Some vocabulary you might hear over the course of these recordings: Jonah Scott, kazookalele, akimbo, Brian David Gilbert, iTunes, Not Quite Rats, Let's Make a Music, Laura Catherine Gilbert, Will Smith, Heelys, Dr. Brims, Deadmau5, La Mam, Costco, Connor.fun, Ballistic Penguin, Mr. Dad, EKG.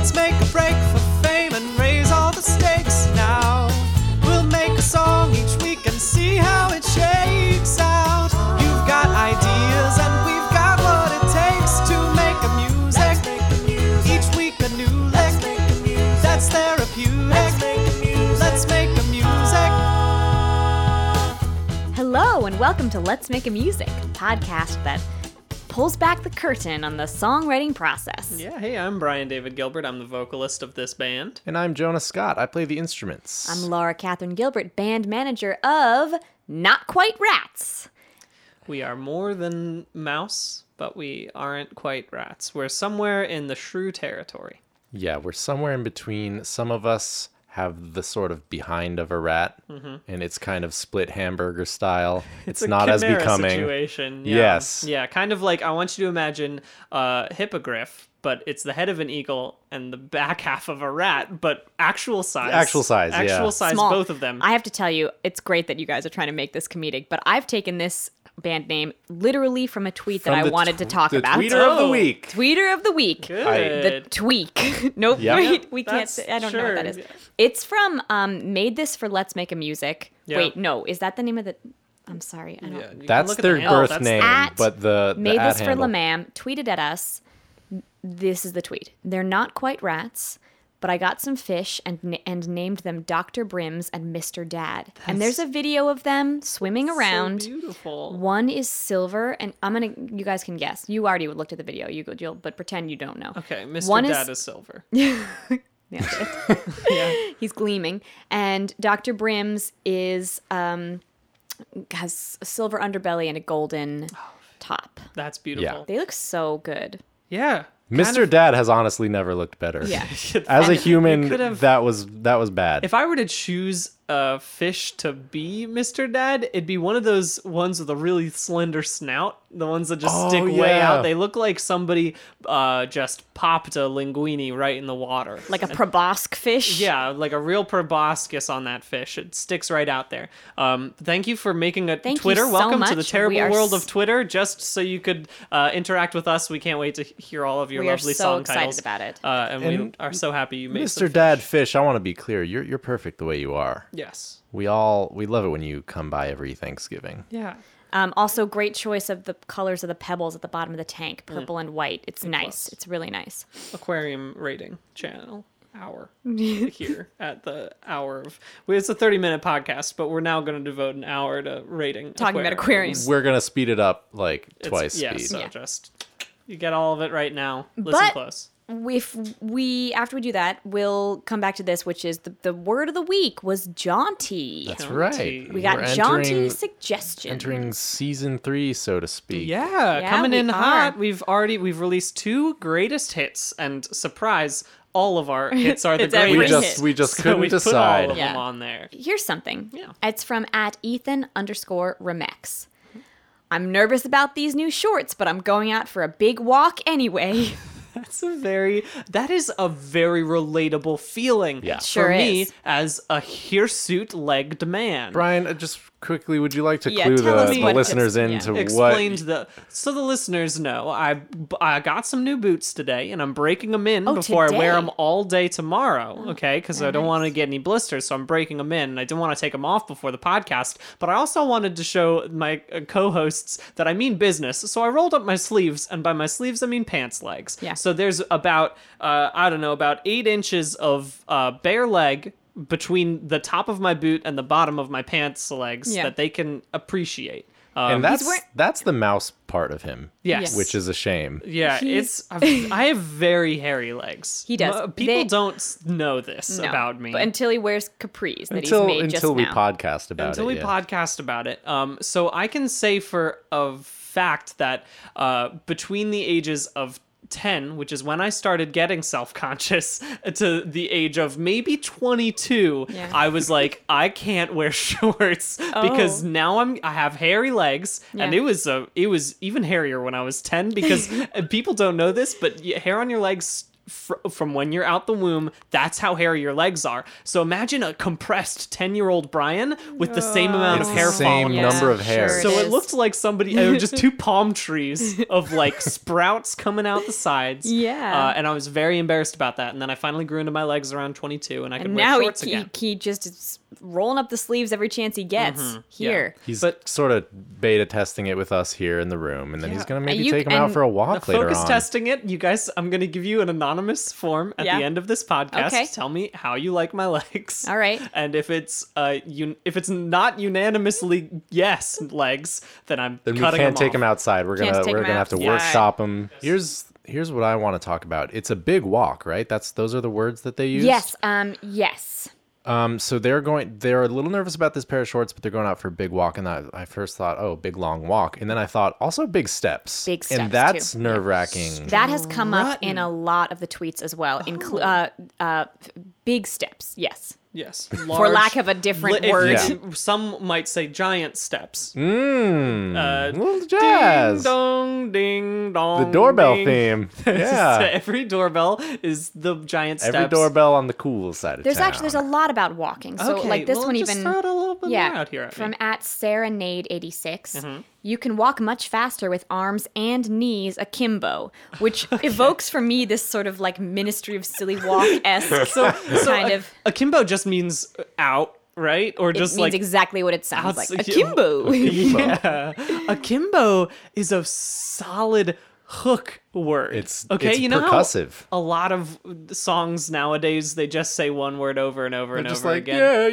Let's make a break for fame and raise all the stakes now. We'll make a song each week and see how it shakes out. You've got ideas and we've got what it takes to make a music. Each week a new lick that's therapeutic. Let's make a music. Hello and welcome to Let's Make a Music, a podcast that pulls back the curtain on the songwriting process. Yeah, hey, I'm Brian David Gilbert. I'm the vocalist of this band. And I'm Jonah Scott. I play the instruments. I'm Laura Catherine Gilbert, band manager of Not Quite Rats. We are more than mouse, but we aren't quite rats. We're somewhere in the shrew territory. Yeah, we're somewhere in between. Some of us have the sort of behind of a rat, and it's kind of split hamburger style. It's not as becoming. Situation. Yeah. Yes. Yeah, kind of like I want you to imagine a hippogriff, but it's the head of an eagle and the back half of a rat, but actual size. Actual size, small. Both of them. I have to tell you, it's great that you guys are trying to make this comedic, but I've taken this band name literally from a tweet that I wanted to talk about. Tweeter of the week. Good. The tweak. Nope. Yep. Wait, we can't say, I don't know what that is. Yeah. It's from made this for Let's Make a Music. Yeah. Wait, no, is that the name of the I'm sorry. I don't know. That's their birth name, but the made this for La Mam tweeted at us. This is the tweet. They're not quite rats, but I got some fish and named them Dr. Brims and Mr. Dad. And there's a video of them swimming around. So beautiful. One is silver, and you guys can guess. You already looked at the video. But pretend you don't know. Okay, Mr. Dad is silver. Yeah. He's gleaming, and Dr. Brims is has a silver underbelly and a golden top. That's beautiful. Yeah. They look so good. Yeah. Mr. Dad has honestly never looked better. Yeah. As a human, that was bad. If I were to choose a fish to be Mr. Dad, it'd be one of those ones with a really slender snout. The ones that just stick way out. They look like somebody just popped a linguine right in the water. Like a proboscis fish? Yeah, like a real proboscis on that fish. It sticks right out there. Thank you for making a Twitter. Welcome to the terrible world of Twitter. Just so you could interact with us. We can't wait to hear all of your lovely song titles. We are so excited about it. And we are so happy you made Mr. Dad Fish, I want to be clear. You're perfect the way you are. Yes. We love it when you come by every Thanksgiving. Yeah. Also, great choice of the colors of the pebbles at the bottom of the tank, purple and white. It's nice. Plus. It's really nice. Aquarium rating channel hour here at the hour of... It's a 30-minute podcast, but we're now going to devote an hour to rating. Talking about aquariums. We're going to speed it up like twice speed. Yeah, so just... You get all of it right now. Listen close. If we after we do that, we'll come back to this, which is the word of the week was jaunty. That's right. We got jaunty suggestions. Entering season 3, so to speak. Yeah, coming in hot. We've released 2 greatest hits, and surprise, all of our hits are the greatest. We just couldn't decide. Put all of them on there. Here's something. Yeah. It's from @Ethan_Remex. I'm nervous about these new shorts, but I'm going out for a big walk anyway. That is a very relatable feeling for me as a hirsute-legged man. Brian, just quickly, would you like to clue the listeners into what... So the listeners know, I got some new boots today, and I'm breaking them in before today. I wear them all day tomorrow, okay? Because I don't want to get any blisters, so I'm breaking them in, and I didn't want to take them off before the podcast. But I also wanted to show my co-hosts that I mean business, so I rolled up my sleeves, and by my sleeves, I mean pants legs. Yeah. So there's about, 8 inches of bare leg between the top of my boot and the bottom of my pants legs that they can appreciate. And that's the mouse part of him. Yes. Which is a shame. Yeah, I have very hairy legs. He does. People don't know this about me. But until he wears capris that he's made just now. Until we podcast about it. So I can say for a fact that between the ages of 10, which is when I started getting self-conscious, to the age of maybe 22, I was like, I can't wear shorts because now I have hairy legs, and it was even hairier when I was 10 because people don't know this, but hair on your legs from when you're out the womb. That's how hairy your legs are. So imagine a compressed 10-year-old Brian with the same amount of hair falling. Same number of hair. Sure, so it looked like somebody, it was just two palm trees of like sprouts coming out the sides. Yeah. And I was very embarrassed about that. And then I finally grew into my legs around 22 and I could wear shorts again. Now he just is rolling up the sleeves every chance he gets here. Yeah. He's sort of beta testing it with us here in the room. And then he's going to maybe take him out for a walk later on. Focus testing it. You guys, I'm going to give you an anonymous form at the end of this podcast. Okay. Tell me how you like my legs. All right. And if it's if it's not unanimously yes legs, then I'm cutting them off. Then we can't take them outside. We're gonna have to workshop them. Here's what I want to talk about. It's a big walk, right? Those are the words that they use. Yes. Yes. So they're a little nervous about this pair of shorts, but they're going out for a big walk. And I first thought, oh, big long walk. And then I thought also big steps. And that's nerve wracking. That has come up in a lot of the tweets as well. Big steps. Yes. Yes. Large, for lack of a different word. Yeah. Some might say giant steps. Little jazz. Ding dong, ding dong. The doorbell theme. Yeah. So every doorbell is the giant steps. Every doorbell on the cool side of town. Actually, there's a lot about walking. So from @Serenade86. Mm-hmm. You can walk much faster with arms and knees akimbo, which evokes for me this sort of like Ministry of Silly Walk-esque kind of. Akimbo just means out, right? Or just means exactly what it sounds like. Akimbo. Yeah. Akimbo is a solid hook word. It's percussive. A lot of songs nowadays, they just say one word over and over again.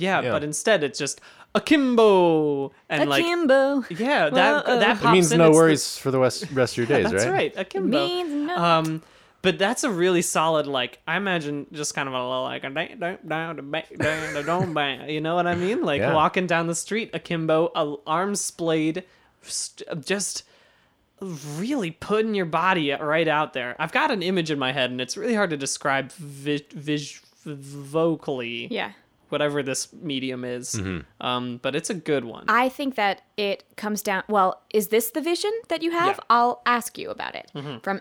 Yeah, but instead it's just akimbo. Akimbo. Yeah, that pops in. It means no worries for the rest of your days, that's right? That's right, akimbo. It means no. But that's a really solid, I imagine just kind of a little, you know what I mean? Walking down the street, akimbo, arms splayed, just really putting your body right out there. I've got an image in my head, and it's really hard to describe vocally. Yeah. Whatever this medium is, but it's a good one. I think that it comes down, is this the vision that you have? Yeah. I'll ask you about it. Mm-hmm. From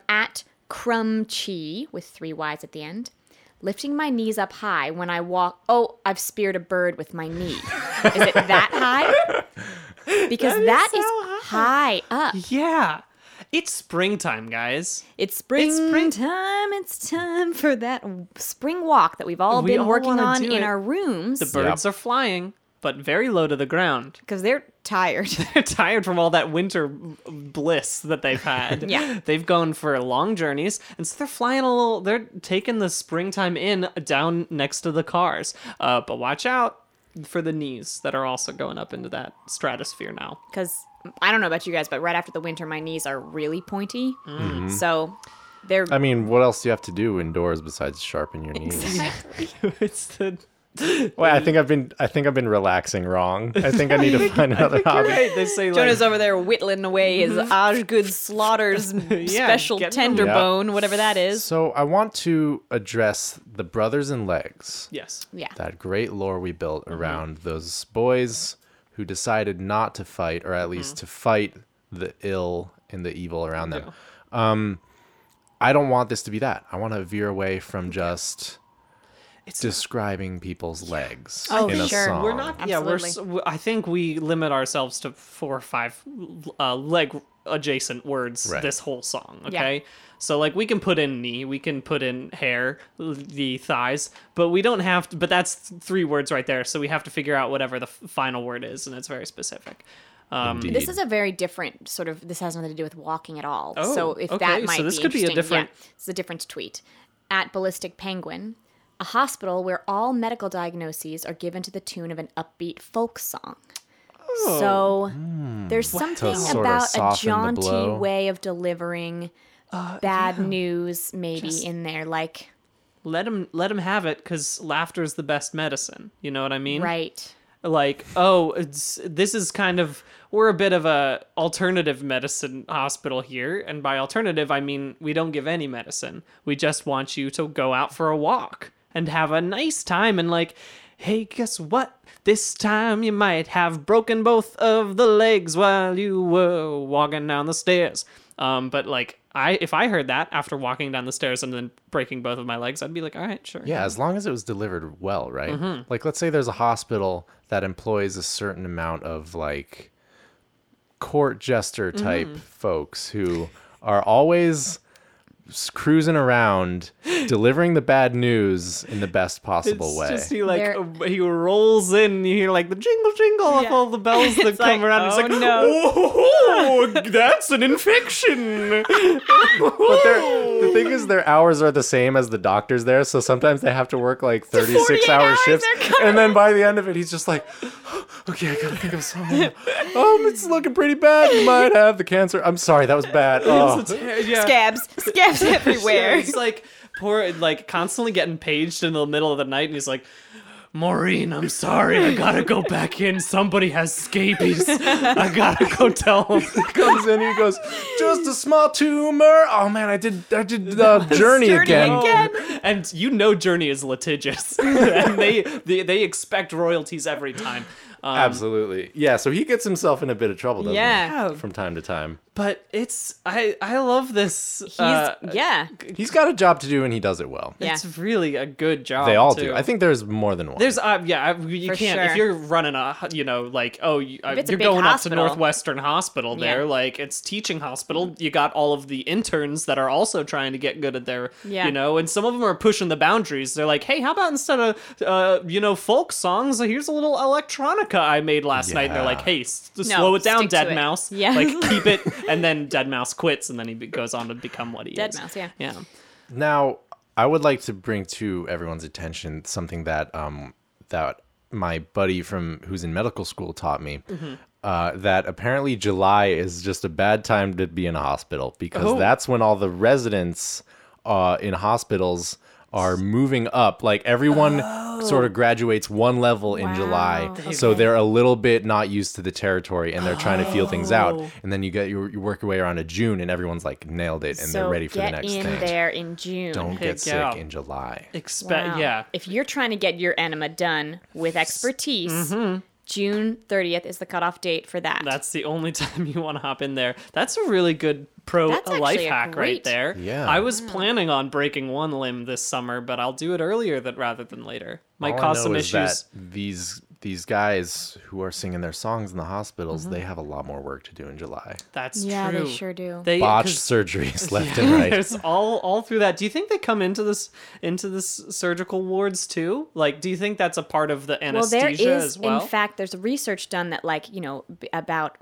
@Crumchi, with 3 Y's at the end, lifting my knees up high when I walk, I've speared a bird with my knee. Is it that high? Because that is so high up. Yeah. It's springtime, guys. It's springtime. It's time for that spring walk that we've all been working on in our rooms. The birds are flying, but very low to the ground. Because they're tired. They're tired from all that winter bliss that they've had. Yeah. They've gone for long journeys, and so they're flying a little. They're taking the springtime in down next to the cars. But watch out for the knees that are also going up into that stratosphere now. Because I don't know about you guys, but right after the winter, my knees are really pointy. Mm-hmm. So they're... I mean, what else do you have to do indoors besides sharpen your knees? Exactly. Well, I think I've been relaxing wrong. I think I need to find another hobby. Right. They say Jonah's over there whittling away his Osgood Slaughter's special tenderbone, whatever that is. So I want to address the brothers and legs. Yes. Yeah. That great lore we built around those boys who decided not to fight, or at least to fight the ill and the evil around them. Yeah. I don't want this to be that. I want to veer away from just describing people's legs in a song. We're not. Absolutely. I think we limit ourselves to 4 or 5 leg adjacent words this whole song. Okay. Yeah. So we can put in knee, we can put in hair, the thighs, but we don't have to, but that's 3 words right there. So we have to figure out whatever the final word is. And it's very specific. This is a very different this has nothing to do with walking at all. That might be interesting. It's a different tweet. @Ballistic Penguin. A hospital where all medical diagnoses are given to the tune of an upbeat folk song. Oh. So there's something about a jaunty way of delivering bad news, maybe in there, let them have it, because laughter is the best medicine. You know what I mean? Right. This is kind of, we're a bit of a alternative medicine hospital here, and by alternative I mean we don't give any medicine. We just want you to go out for a walk and have a nice time, and hey, guess what? This time you might have broken both of the legs while you were walking down the stairs. But If I heard that after walking down the stairs and then breaking both of my legs, I'd be like, all right, sure. Yeah, as long as it was delivered well, right? Mm-hmm. Like, let's say there's a hospital that employs a certain amount of, like, court jester type folks who are always cruising around delivering the bad news in the best possible way. Just he rolls in and you hear like the jingle jingle of all the bells that come around. It's like, oh, that's an infection. But the thing is, their hours are the same as the doctors there, so sometimes they have to work like 36-hour shifts, and then by the end of it he's just like, okay, I gotta think of something. It's looking pretty bad. You might have the cancer. I'm sorry, that was bad. Oh. Scabs everywhere. Yeah, he's like poor, like constantly getting paged in the middle of the night, and he's like, Maureen, I'm sorry, I gotta go back in. Somebody has scabies. I gotta go tell him. He comes in, he goes, just a small tumor. Oh man, I did Journey again. And you know Journey is litigious, and they expect royalties every time. Absolutely. Yeah, so he gets himself in a bit of trouble, doesn't he? From time to time. But it's, I love this. He's got a job to do and he does it well. Yeah. It's really a good job. They all do. I think there's more than one. There's, you can't, if you're running a, you know, like, you're going hospital. Up to Northwestern Hospital there, like it's teaching hospital. You got all of the interns that are also trying to get good at their, you know, and some of them are pushing the boundaries. They're like, hey, how about instead of, you know, folk songs, here's a little electronic I made last night. They're like, hey, slow it down, Deadmau5. Yeah. Like, keep it. And then Deadmau5 quits, and then he goes on to become what he is. Deadmau5, yeah. Now, I would like to bring to everyone's attention something that that my buddy who's in medical school taught me, that apparently July is just a bad time to be in a hospital, because that's when all the residents in hospitals are moving up. Like, everyone sort of graduates one level in July, so they're a little bit not used to the territory, and they're trying to feel things out. And then you work your way around to June, and everyone's like nailed it, and so they're ready for the next thing. Get in there in June. Don't get sick in July. If you're trying to get your enema done with expertise. Mm-hmm. June 30th is the cutoff date for that. That's the only time you want to hop in there. That's a really good life hack right there. Yeah. I was planning on breaking one limb this summer, but I'll do it earlier rather than later. Might cause some issues. That these guys who are singing their songs in the hospitals, they have a lot more work to do in July. That's true. Yeah, they sure do. They botched surgeries left and right. There's all through that. Do you think they come into this surgical wards too? Like, do you think that's a part of the anesthesia as well? Well, there is. In fact, there's research done that, like, you know, about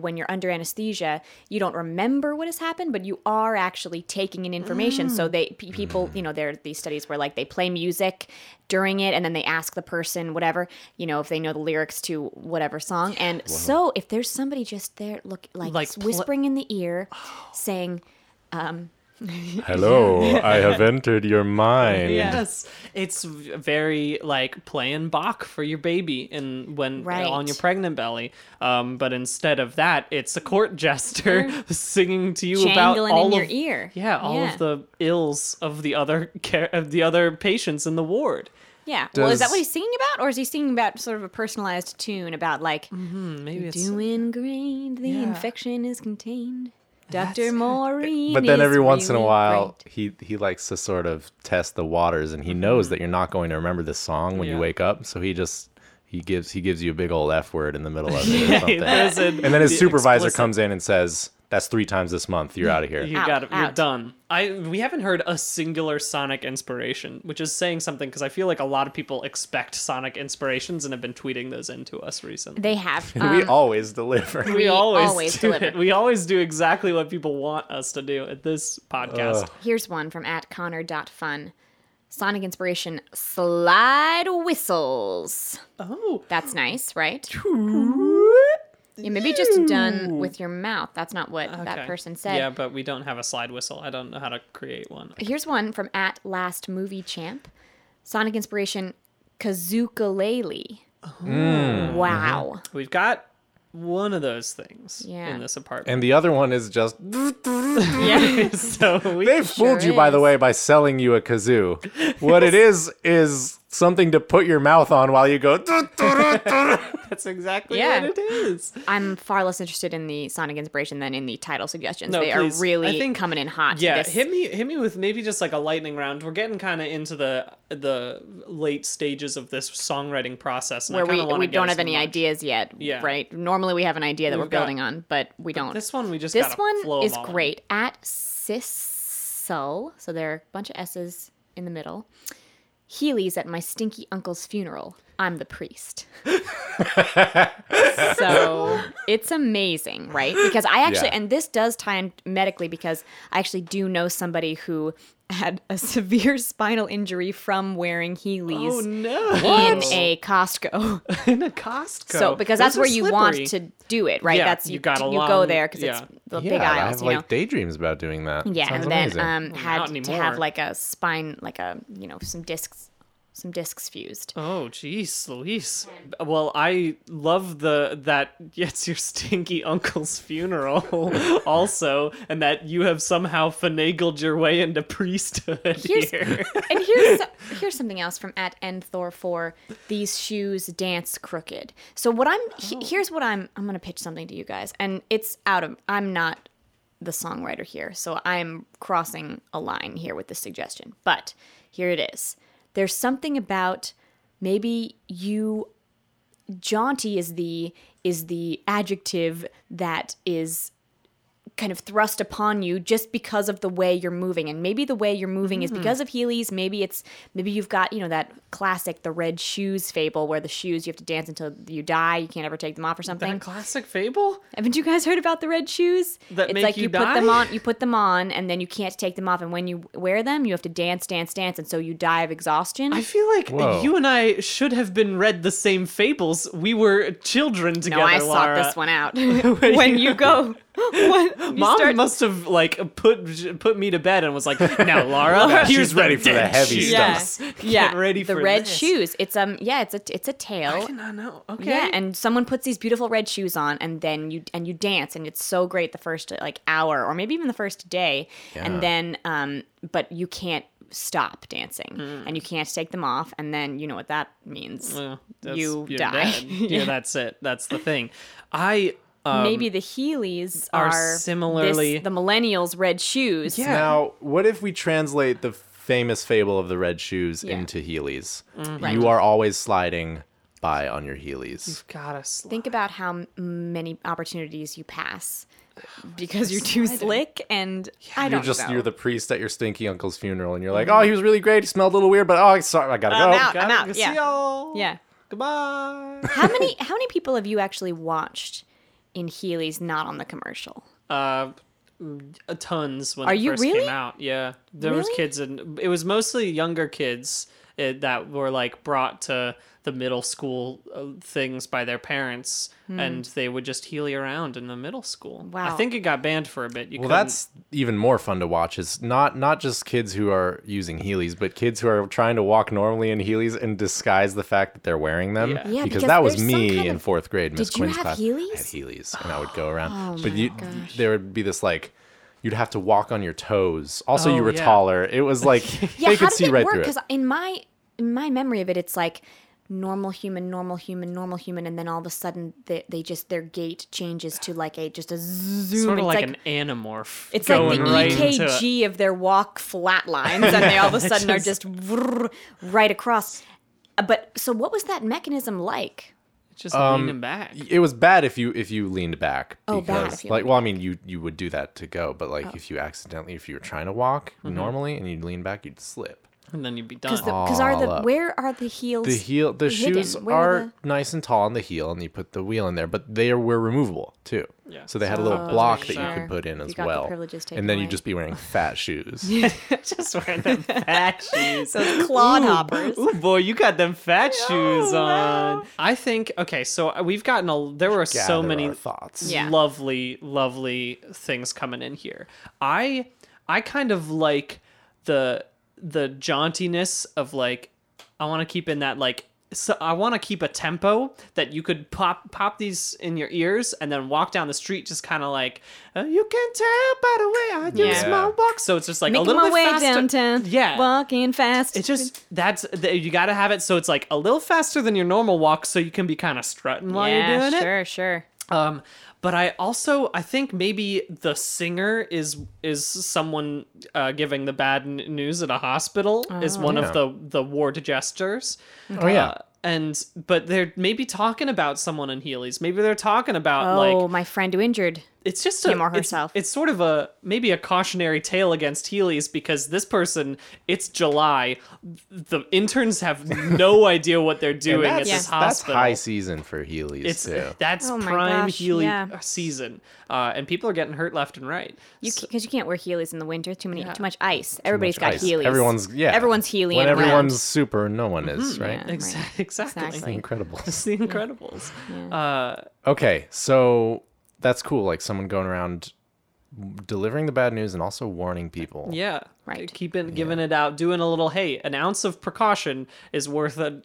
when you're under anesthesia, you don't remember what has happened, but you are actually taking in information. So people, you know, there are these studies where, like, they play music during it, and then they ask the person, whatever, you know, if they know the lyrics to whatever song. And so if there's somebody just there, look, like whispering in the ear, saying, hello, I have entered your mind. Yes, it's very like playing Bach for your baby on your pregnant belly. But instead of that, it's a court jester singing to you about all in your ear. Yeah, all of the ills of the other patients in the ward. Yeah. Well, is that what he's singing about? Or is he singing about sort of a personalized tune about, like, maybe it's doing great, the infection is contained. Dr. Maureen. But then every once in a while, he likes to sort of test the waters, and he knows that you're not going to remember this song when you wake up, so he gives you a big old F word in the middle of it or something. And then his supervisor comes in and says, that's 3 times this month. You're out of here. You're done. We haven't heard a singular sonic inspiration, which is saying something, because I feel like a lot of people expect sonic inspirations and have been tweeting those into us recently. They have. We always deliver. We always deliver. We always do exactly what people want us to do at this podcast. Here's one from @Connor.fun. Sonic inspiration, slide whistles. Oh. That's nice, right? Yeah, maybe just done with your mouth. That's not what that person said. Yeah, but we don't have a slide whistle. I don't know how to create one. Here's one from @LastMovieChamp. Sonic inspiration, kazookalele. Oh. Wow. Mm-hmm. We've got one of those things in this apartment. And the other one is just... so they fooled you, by the way, by selling you a kazoo. What it is something to put your mouth on while you go. That's exactly what it is. I'm far less interested in the sonic inspiration than in the title suggestions. No, they are really coming in hot. Yeah, this. Hit me with maybe just like a lightning round. We're getting kind of into the late stages of this songwriting process, and where we don't have any ideas yet. Yeah. Right. Normally we have an idea that we're building on, but we don't. This one we just. This one is great. At Sissel, so there are a bunch of S's in the middle. Healy's at my stinky uncle's funeral. I'm the priest. So it's amazing, right? Because I actually, and this does tie in medically, because I actually do know somebody who had a severe spinal injury from wearing Heelys in a Costco. In a Costco? So, because that's where you want to do it, right? Yeah, that's you go there because it's the big aisles. I have daydreams about doing that. Yeah, sounds and amazing. Then had to have like a spine, like a, some discs fused. Oh, jeez, Luis. Well, I love that it's your stinky uncle's funeral also, and that you have somehow finagled your way into priesthood here. And here's something else from at Nthor4, these shoes dance crooked. So what I'm going to pitch something to you guys, and it's I'm not the songwriter here, so I'm crossing a line here with this suggestion, but here it is. There's something about maybe you jaunty is the adjective that is kind of thrust upon you just because of the way you're moving, and maybe the way you're moving is because of Heelys. Maybe you've got that classic the red shoes fable where the shoes you have to dance until you die, you can't ever take them off or something. That classic fable? Haven't you guys heard about the red shoes? That it's make like you die? You put them on, and then you can't take them off, and when you wear them, you have to dance, and so you die of exhaustion. I feel like you and I should have been read the same fables. We were children together. No, I sought this one out. When you go. Mom must have put me to bed and was like, "Now, Laura, here's ready for the heavy stuff. Get ready for the red shoes." It's a tale. I did not know. Okay. Yeah, and someone puts these beautiful red shoes on, and then you dance, and it's so great the first hour, or maybe even the first day, and then but you can't stop dancing, and you can't take them off, and then you know what that means. You die. Yeah, that's it. That's the thing. Maybe the Heelys are similarly the millennials' red shoes. Yeah. Now, what if we translate the famous fable of the red shoes into Heelys? Mm-hmm. Right. You are always sliding by on your Heelys. You've got to slide. Think about how many opportunities you pass because you're too slick, and you're the priest at your stinky uncle's funeral, and you're like, oh, he was really great. He smelled a little weird, but sorry, I gotta go. I'm out. See y'all. Yeah. Goodbye. How many people have you actually watched in Heelys, not on the commercial? Tons when it first came out. Yeah, there was kids, and it was mostly younger kids that were brought to the middle school things by their parents, and they would just Heely around in the middle school. Wow, I think it got banned for a bit. That's even more fun to watch. Is not just kids who are using Heelys, but kids who are trying to walk normally in Heelys and disguise the fact that they're wearing them. Yeah. Yeah, because that was me in fourth grade. Miss Quinn's class. Did you have Heelys? I had Heelys, and I would go around. There would be this you'd have to walk on your toes. Also, you were taller. It was they could see right through it. Because in my memory of it, it's normal human, and then all of a sudden their gait changes to a zoom. Sort of an anamorph. It's going like the EKG of their walk flat lines, and they all of a sudden are just right across. But so what was that mechanism like? Just leaning back. It was bad if you leaned back. Oh, bad. You would do that to go, but if you were trying to walk normally and you'd lean back, you'd slip. And then you'd be done. Because where are the heels? The shoes are nice and tall on the heel, and you put the wheel in there, but they were removable too. Yeah. So they had a little block that you could put in as well. And then you'd just be wearing fat shoes. Just wearing them fat shoes. So clod hoppers. Ooh, boy, you got them fat shoes on. Wow. I think, so we've gotten there were so many thoughts. Lovely, lovely things coming in here. I kind of like the jauntiness of I want to keep in that So I want to keep a tempo that you could pop these in your ears and then walk down the street just kind of like, you can tell by the way I do small walks. So it's just like a little bit faster. Downtown, walking fast. It's just, you got to have it so it's like a little faster than your normal walk so you can be kind of strutting while you're doing it. Sure. But I think maybe the singer is someone giving the bad news at a hospital is one of the ward jesters. Okay. But they're maybe talking about someone in Heelys. Maybe they're talking about my friend who injured. It's just him or herself. It's sort of maybe a cautionary tale against Heelys because this person, it's July. The interns have no idea what they're doing at this hospital. That's high season for Heelys too. That's prime Heelys season, and people are getting hurt left and right. Because you can't wear Heelys in the winter. Too much ice. Everybody's got Heelys. Everyone's Heely. When everyone's super, no one is right. Yeah, exactly. It's the Incredibles. Yeah. Okay, so. That's cool, like someone going around delivering the bad news and also warning people. Yeah, right. Giving it out, doing a little, hey, an ounce of precaution is worth a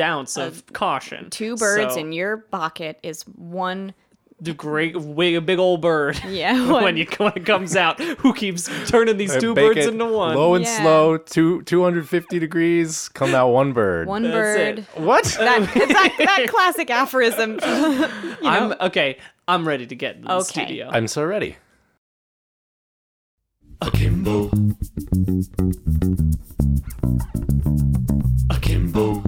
ounce of caution. Two birds in your pocket is one... The great big old bird. Yeah. When it comes out, who keeps turning these two birds into one? Low and slow, 250 degrees, come out one bird. One That's bird. It. What? That classic aphorism. I'm ready to get into the studio. I'm so ready. Akimbo. Akimbo.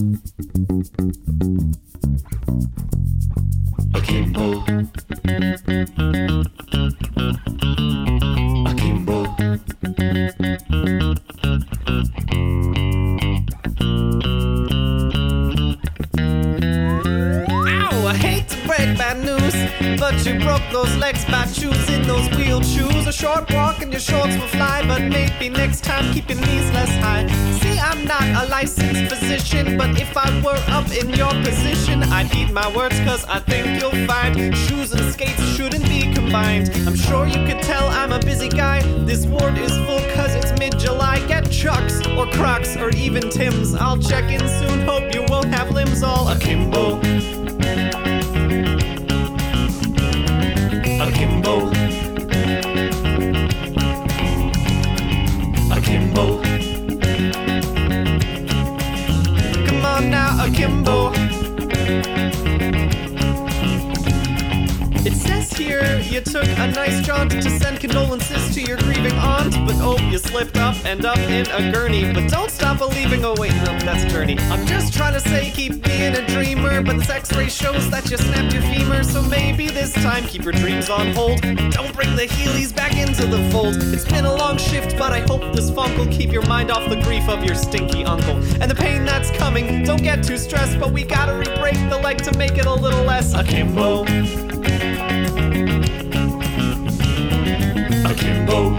Akimbo. Akimbo. Ow, I hate to break bad news, but you broke those legs by choosing those wheeled shoes. A short walk and your shorts will fly, but maybe next time keep your knees less high. See, I'm not a licensed physician, but if I were up in your position, I'd eat my words, cause I think you'll find shoes and skates shouldn't be combined. I'm sure you could tell I'm a busy guy. This ward is full cause it's mid-July. Get Chucks or Crocs or even Tim's. I'll check in soon, hope you won't have limbs all akimbo. Akimbo. Akimbo. Come on now, akimbo. It says here you took a nice jaunt to send condolences to your grieving aunt, but you slipped up, end up in a gurney. But don't stop believing, wait, no, that's dirty. I'm just trying to say keep being a dreamer, but this x-ray shows that you snapped your femur, so maybe this time keep your dreams on hold. Don't bring the Heelys back into the fold. It's been a long shift, but I hope this funk will keep your mind off the grief of your stinky uncle. And the pain that's coming, don't get too stressed, but we gotta re-break the leg to make it a little less akimbo. Akimbo.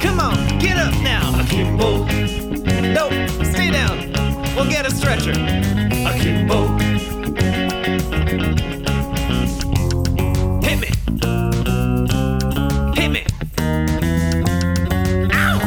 Come on, get up now. Akimbo. No, stay down. We'll get a stretcher. Akimbo. Hit me. Hit me. Ow!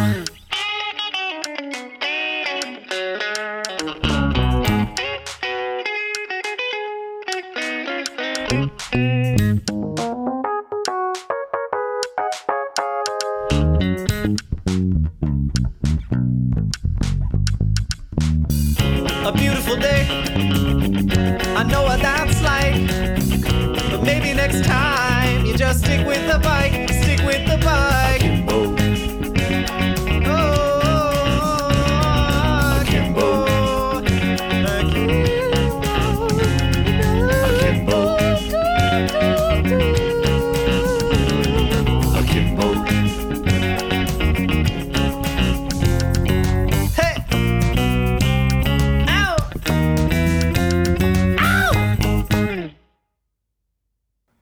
A beautiful day, I know what that's like, but maybe next time you just stick with the bike, stick with the bike. Akimbo. Oh, akimbo. Akimbo. Akimbo. Akimbo. Hey! Ow! Ow!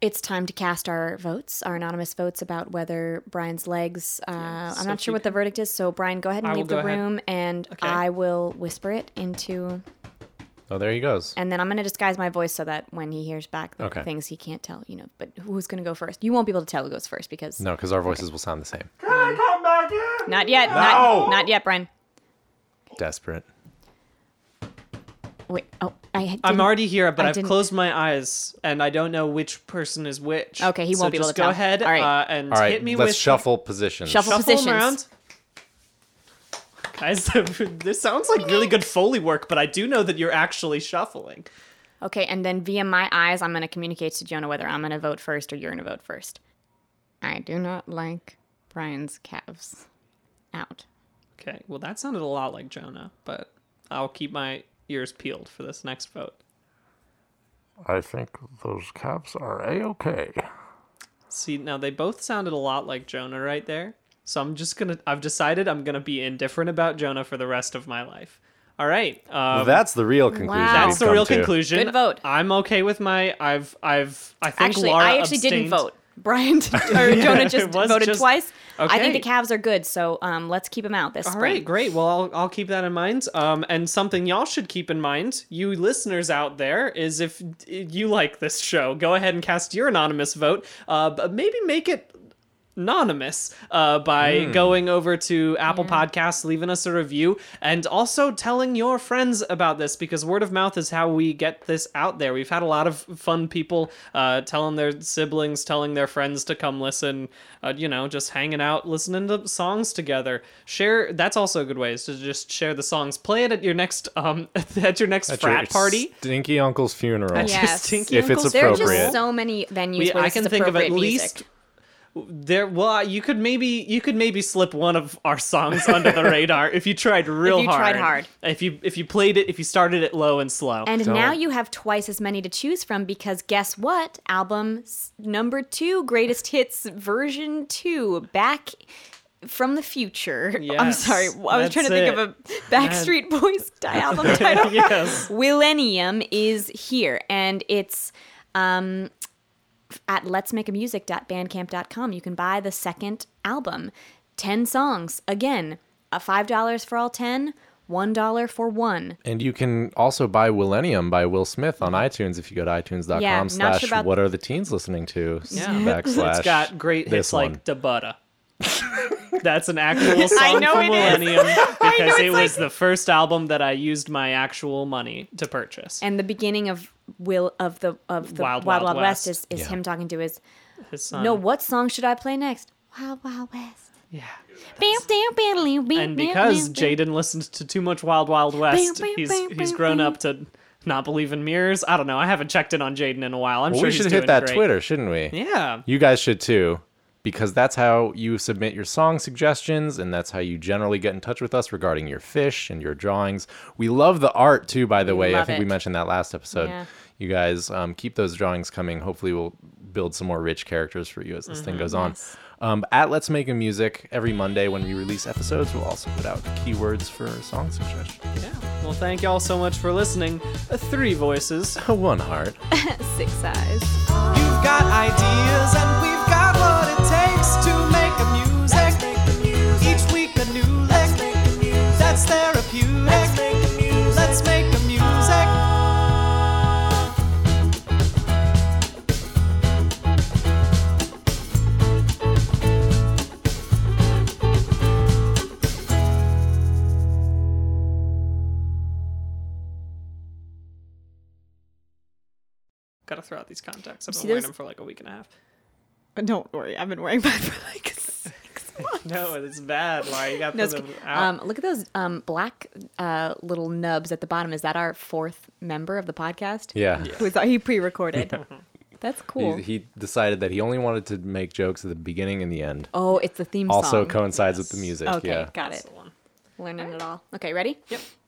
It's time to cast our votes, our anonymous votes about whether Brian's legs, I'm not sure what the verdict is, so Brian, go ahead and leave the room and I will whisper it into... Oh, there he goes. And then I'm going to disguise my voice so that when he hears back the things he can't tell, you know, but who's going to go first? You won't be able to tell who goes first because... No, because our voices will sound the same. Can I come back in? Not yet. No! Not yet, Brian. Desperate. Wait, oh, I'm already here, but I've closed my eyes, and I don't know which person is which. Okay, he won't be able to tell. Just go ahead and hit me with... All right, let's shuffle positions. Shuffle positions. Around. Guys, this sounds like really good Foley work, but I do know that you're actually shuffling. Okay, and then via my eyes, I'm going to communicate to Jonah whether I'm going to vote first or you're going to vote first. I do not like Brian's calves. Out. Okay, well, that sounded a lot like Jonah, but I'll keep my ears peeled for this next vote. I think those calves are A-okay. See, now they both sounded a lot like Jonah right there, so I've decided I'm going to be indifferent about Jonah for the rest of my life. All right. Well, that's the real conclusion. Wow. That's the real conclusion. Good vote. I'm okay with my... I think actually, Laura abstained. Didn't vote. Brian or Jonah just voted twice. Okay. I think the Cavs are good, so let's keep them out this spring. All right, great. Well, I'll keep that in mind. And something y'all should keep in mind, you listeners out there, is if you like this show, go ahead and cast your anonymous vote. But maybe make it anonymous by going over to Apple Podcasts, leaving us a review, and also telling your friends about this, because word of mouth is how we get this out there. We've had a lot of fun people telling their siblings, telling their friends to come listen, just hanging out, listening to songs together. Share, that's also a good way, is to just share the songs. Play it at your next frat party. Stinky uncle's funeral. Yes. Stinky if uncle's, it's appropriate. There are just so many venues where I can think of at least... music. You could maybe slip one of our songs under the radar if you tried hard. If you played it, if you started it low and slow. And now you have twice as many to choose from, because guess what? Album number 2, Greatest Hits version 2, back from the future. Yes, I'm sorry. I was trying to think of a Backstreet Boys album title. Yes. Millennium is here, and it's at letsmakeamusic.bandcamp.com. You can buy the second album, 10 songs. Again, $5 for all 10, $1 for one. And you can also buy Millennium by Will Smith on iTunes if you go to iTunes.com / what are the teens listening to? Yeah. / it's got great hits like Da Butter. That's an actual song from Millennium, because it was the first album that I used my actual money to purchase. And the beginning of the Wild Wild West is him talking to his son. No, what song should I play next? Wild Wild West. Yeah. And because Jaden listened to too much Wild Wild West, he's grown up to not believe in mirrors. I don't know. I haven't checked in on Jaden in a while. I'm sure we should hit that great. Twitter, shouldn't we? Yeah. You guys should too. Because that's how you submit your song suggestions, and that's how you generally get in touch with us regarding your fish and your drawings. We love the art, too, by the way. I think we mentioned that last episode. Yeah. You guys keep those drawings coming. Hopefully, we'll build some more rich characters for you as this thing goes on. Yes. At Let's Make a Music, every Monday when we release episodes, we'll also put out keywords for song suggestions. Yeah. Well, thank y'all so much for listening. 3 voices. 1 heart. 6 eyes. You've got ideas, and we've got what it takes to make a music. Let's make the music. Each week a new lick. Let's make the music. That's therapeutic. Let's make the music. Let's make the music. Gotta throw out these contacts. I've been wearing them for like a week and a half. Don't worry, I've been wearing mine for like 6 months. No, it's bad. Why you got them out? Look at those black little nubs at the bottom. Is that our 4th member of the podcast? Yeah. He pre-recorded. That's cool. He decided that he only wanted to make jokes at the beginning and the end. Oh, it's the theme song. Also coincides with the music. Okay, got it. Learning it all. Okay, ready? Yep.